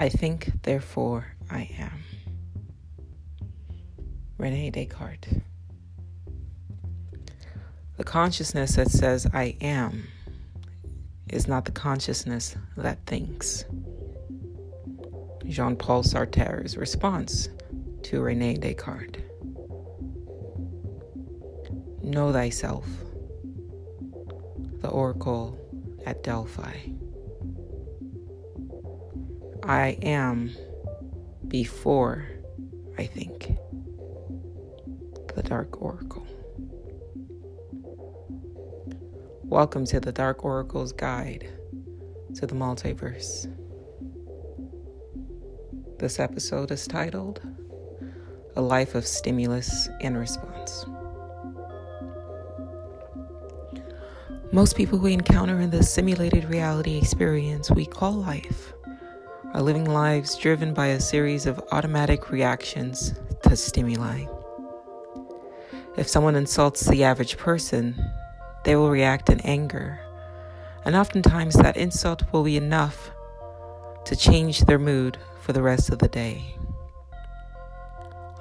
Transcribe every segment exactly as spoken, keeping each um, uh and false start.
I think, therefore I am. René Descartes. The consciousness that says I am is not the consciousness that thinks. Jean Paul Sartre's response to René Descartes. Know thyself. The Oracle at Delphi. I am before I think. The Dark Oracle. Welcome to the Dark Oracle's Guide to the Multiverse. This episode is titled A Life of Stimulus and Response. Most people we encounter in this simulated reality experience we call life are living lives driven by a series of automatic reactions to stimuli. If someone insults the average person, they will react in anger, and oftentimes that insult will be enough to change their mood for the rest of the day.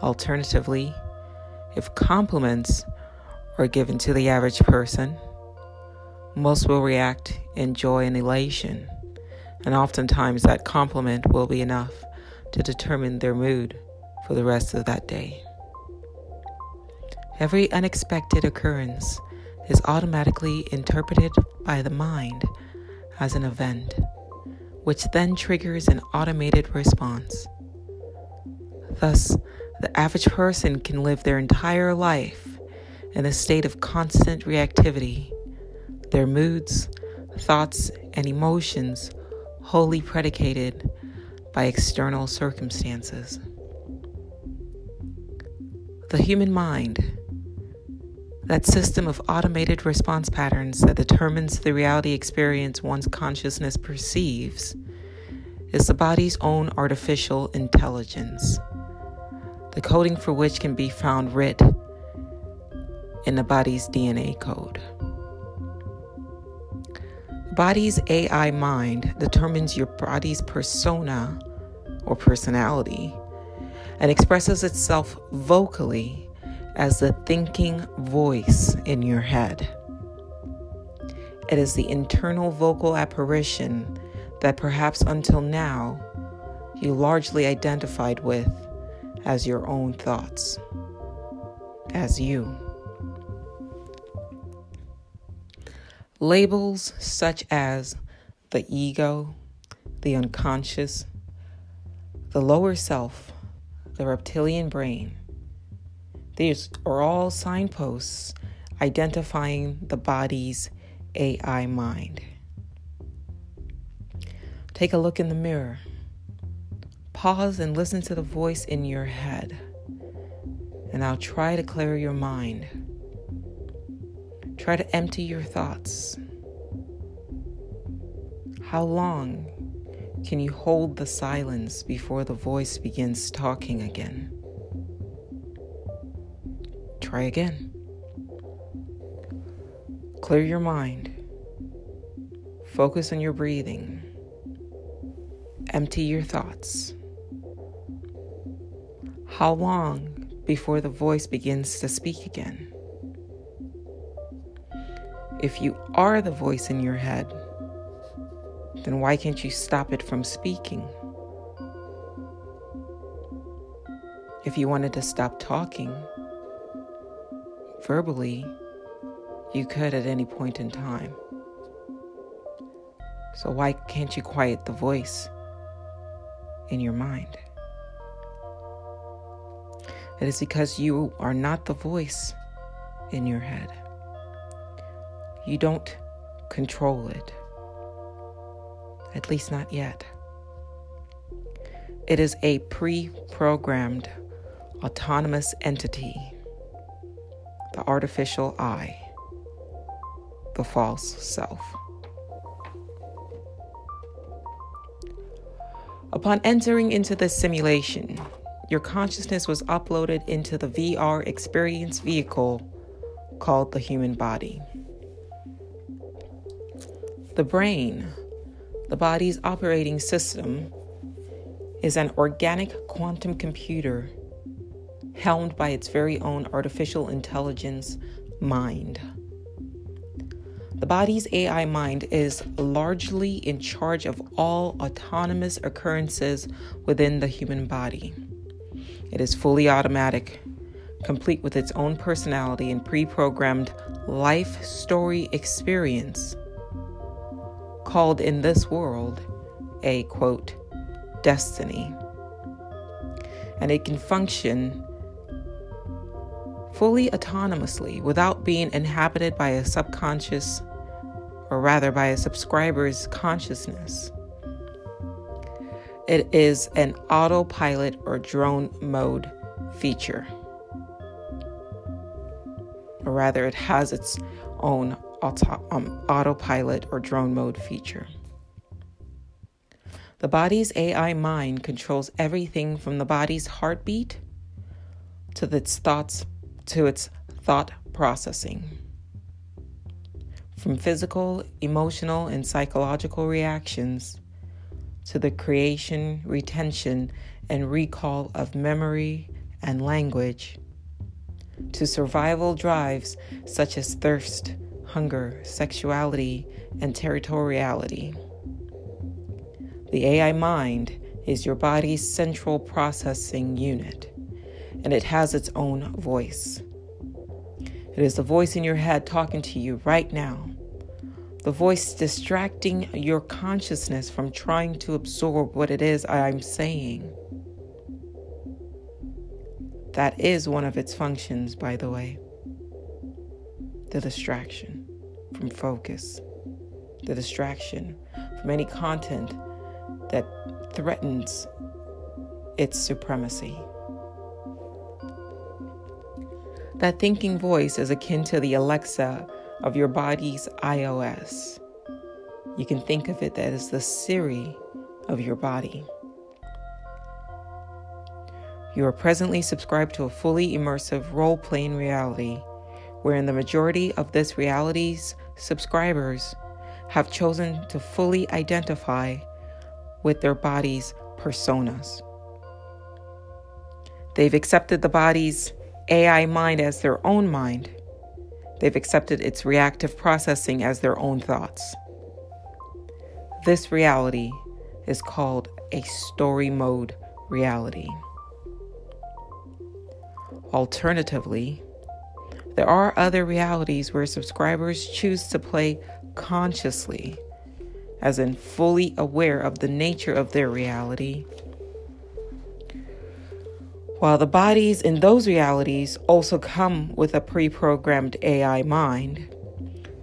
Alternatively, if compliments are given to the average person, most will react in joy and elation, and oftentimes that compliment will be enough to determine their mood for the rest of that day. Every unexpected occurrence is automatically interpreted by the mind as an event, which then triggers an automated response. Thus, the average person can live their entire life in a state of constant reactivity, their moods, thoughts, and emotions wholly predicated by external circumstances. The human mind, that system of automated response patterns that determines the reality experience one's consciousness perceives, is the body's own artificial intelligence, the coding for which can be found writ in the body's D N A code. The body's A I mind determines your body's persona or personality and expresses itself vocally as the thinking voice in your head. It is the internal vocal apparition that perhaps until now you largely identified with as your own thoughts, as you. Labels such as the ego, the unconscious, the lower self, the reptilian brain, these are all signposts identifying the body's A I mind. Take a look in the mirror. Pause and listen to the voice in your head, and now try to clear your mind. Try to empty your thoughts. How long can you hold the silence before the voice begins talking again? Try again. Clear your mind. Focus on your breathing. Empty your thoughts. How long before the voice begins to speak again? If you are the voice in your head, then why can't you stop it from speaking? If you wanted to stop talking verbally, you could at any point in time. So why can't you quiet the voice in your mind? It is because you are not the voice in your head. You don't control it. At least not yet. It is a pre-programmed autonomous entity. The artificial I, the false self. Upon entering into this simulation, your consciousness was uploaded into the V R experience vehicle called the human body. The brain, the body's operating system, is an organic quantum computer helmed by its very own artificial intelligence mind. The body's A I mind is largely in charge of all autonomous occurrences within the human body. It is fully automatic, complete with its own personality and pre-programmed life story experience, called in this world a, quote, destiny. And it can function fully autonomously without being inhabited by a subconscious, or rather by a subscriber's consciousness. It is an autopilot or drone mode feature. Or rather, it has its own auto, um, autopilot or drone mode feature. The body's A I mind controls everything from the body's heartbeat to its thoughts, to its thought processing, from physical, emotional, and psychological reactions to the creation, retention, and recall of memory and language, to survival drives such as thirst, hunger, sexuality, and territoriality. The A I mind is your body's central processing unit, and it has its own voice. It is the voice in your head talking to you right now, the voice distracting your consciousness from trying to absorb what it is I'm saying. That is one of its functions, by the way. The distraction from focus, the distraction from any content that threatens its supremacy. That thinking voice is akin to the Alexa of your body's iOS. You can think of it as the Siri of your body. You are presently subscribed to a fully immersive role-playing reality, wherein the majority of this reality's subscribers have chosen to fully identify with their body's personas. They've accepted the body's A I mind as their own mind. They've accepted its reactive processing as their own thoughts. This reality is called a story mode reality. Alternatively, there are other realities where subscribers choose to play consciously, as in fully aware of the nature of their reality, while the bodies in those realities also come with a pre-programmed A I mind.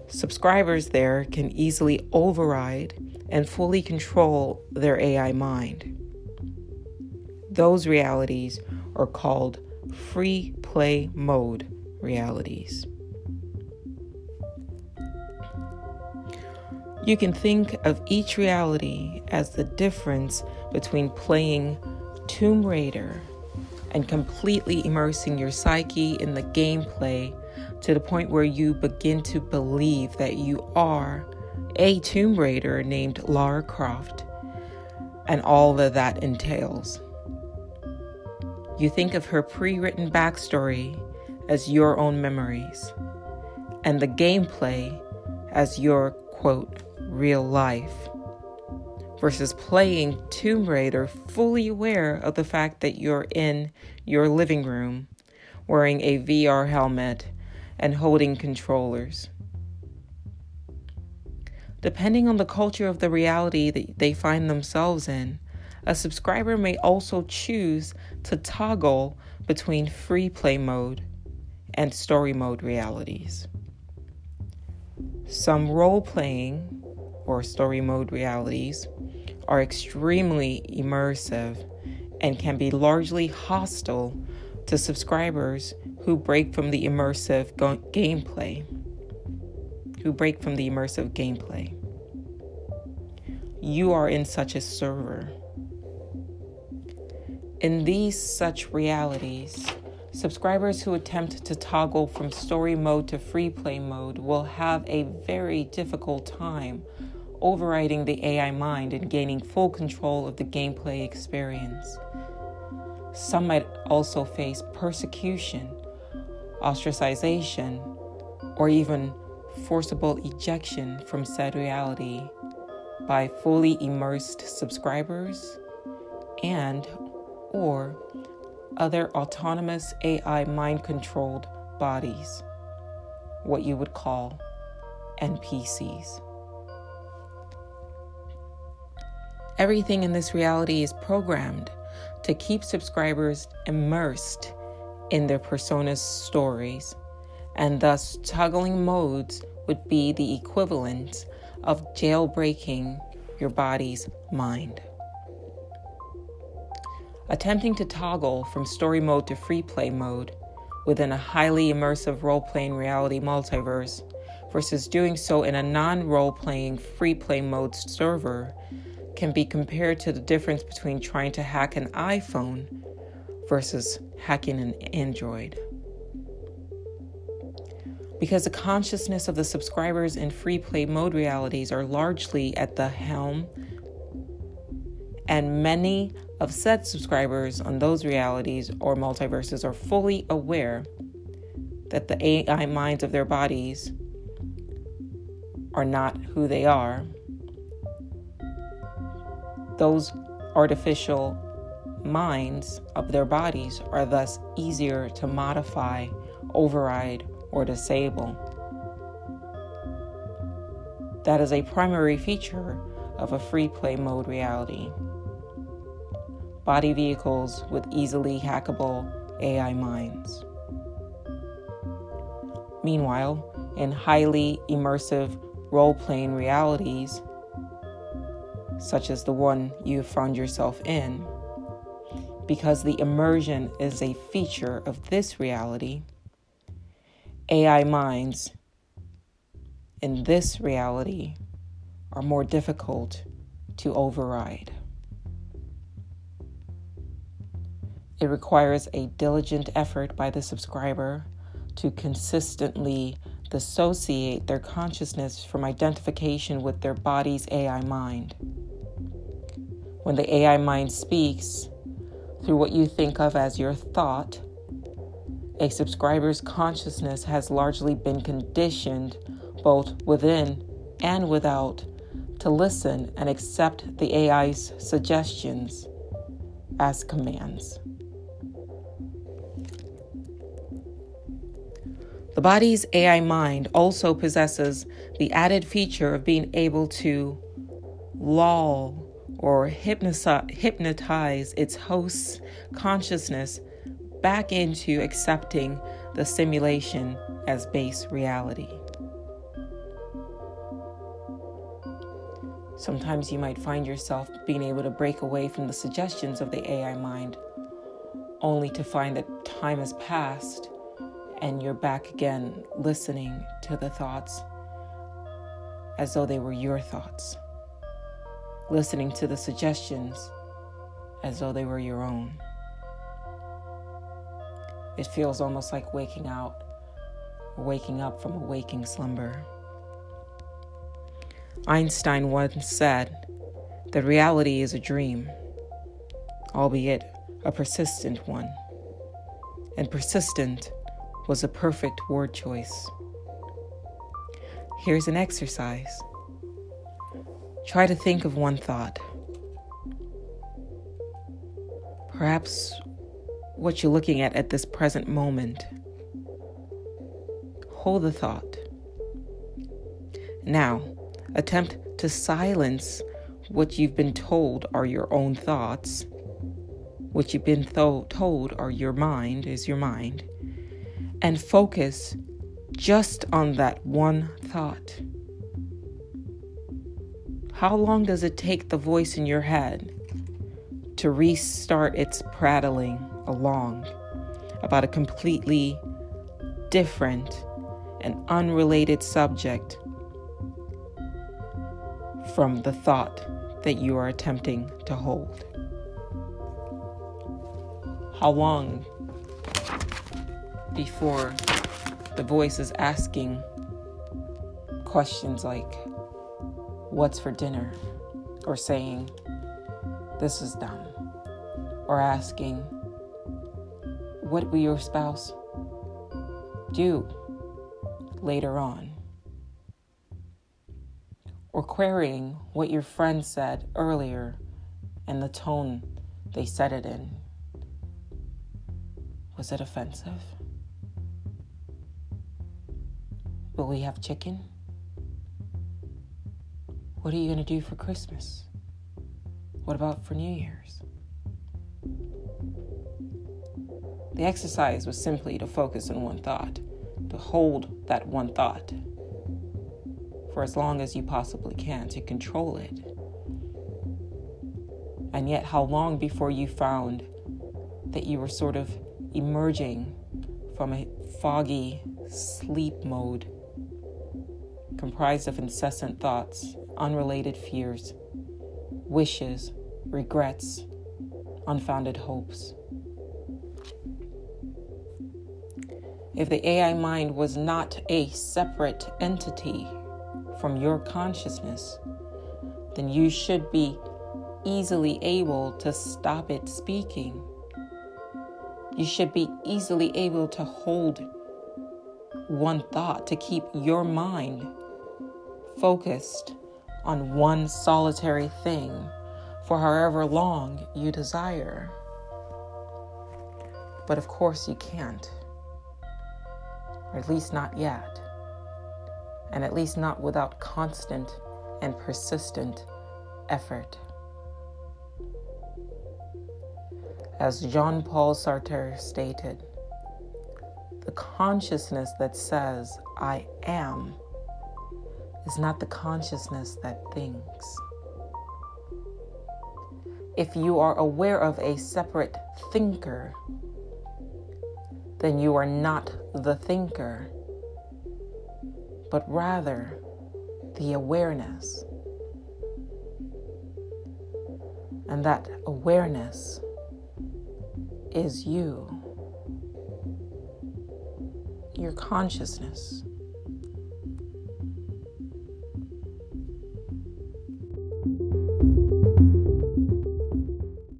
Subscribers there can easily override and fully control their A I mind. Those realities are called free play mode realities. You can think of each reality as the difference between playing Tomb Raider and completely immersing your psyche in the gameplay to the point where you begin to believe that you are a Tomb Raider named Lara Croft and all that that entails. You think of her pre-written backstory as your own memories and the gameplay as your, quote, real life, versus playing Tomb Raider fully aware of the fact that you're in your living room, wearing a V R helmet and holding controllers. Depending on the culture of the reality that they find themselves in, a subscriber may also choose to toggle between free play mode and story mode realities. Some role-playing or story mode realities are extremely immersive and can be largely hostile to subscribers who break from the immersive go- gameplay. Who break from the immersive gameplay. You are in such a server. In these such realities, subscribers who attempt to toggle from story mode to free play mode will have a very difficult time overriding the A I mind and gaining full control of the gameplay experience. Some might also face persecution, ostracization, or even forcible ejection from said reality by fully immersed subscribers and or other autonomous A I mind-controlled bodies, what you would call N P Cs. Everything in this reality is programmed to keep subscribers immersed in their persona's stories, and thus toggling modes would be the equivalent of jailbreaking your body's mind. Attempting to toggle from story mode to free play mode within a highly immersive role-playing reality multiverse versus doing so in a non-role-playing free play mode server can be compared to the difference between trying to hack an iPhone versus hacking an Android. Because the consciousness of the subscribers in free play mode realities are largely at the helm, and many of said subscribers on those realities or multiverses are fully aware that the A I minds of their bodies are not who they are. Those artificial minds of their bodies are thus easier to modify, override, or disable. That is a primary feature of a free play mode reality. Body vehicles with easily hackable A I minds. Meanwhile, in highly immersive role-playing realities, such as the one you found yourself in, because the immersion is a feature of this reality, A I minds in this reality are more difficult to override. It requires a diligent effort by the subscriber to consistently dissociate their consciousness from identification with their body's A I mind. When the A I mind speaks through what you think of as your thought, a subscriber's consciousness has largely been conditioned both within and without to listen and accept the A I's suggestions as commands. The body's A I mind also possesses the added feature of being able to lull or hypnotize its host's consciousness back into accepting the simulation as base reality. Sometimes you might find yourself being able to break away from the suggestions of the A I mind, only to find that time has passed and you're back again listening to the thoughts as though they were your thoughts. Listening to the suggestions as though they were your own. It feels almost like waking out, waking up from a waking slumber. Einstein once said that reality is a dream, albeit a persistent one. And persistent was a perfect word choice. Here's an exercise. Try to think of one thought. Perhaps what you're looking at at this present moment. Hold the thought. Now, attempt to silence what you've been told are your own thoughts, what you've been th- told are your mind, is your mind, and focus just on that one thought. How long does it take the voice in your head to restart its prattling along about a completely different and unrelated subject from the thought that you are attempting to hold? How long before the voice is asking questions like, what's for dinner, or saying, this is dumb, or asking, what will your spouse do later on? Or querying what your friend said earlier and the tone they said it in. Was it offensive? Will we have chicken? What are you going to do for Christmas? What about for New Year's? The exercise was simply to focus on one thought, to hold that one thought for as long as you possibly can, to control it. And yet, how long before you found that you were sort of emerging from a foggy sleep mode comprised of incessant thoughts, unrelated fears, wishes, regrets, unfounded hopes? If the A I mind was not a separate entity from your consciousness, then you should be easily able to stop it speaking. You should be easily able to hold one thought, to keep your mind focused on one solitary thing for however long you desire. But of course you can't, or at least not yet, and at least not without constant and persistent effort. As Jean Paul Sartre stated, the consciousness that says, I am, is not the consciousness that thinks. If you are aware of a separate thinker, then you are not the thinker, but rather the awareness. And that awareness is you, your consciousness.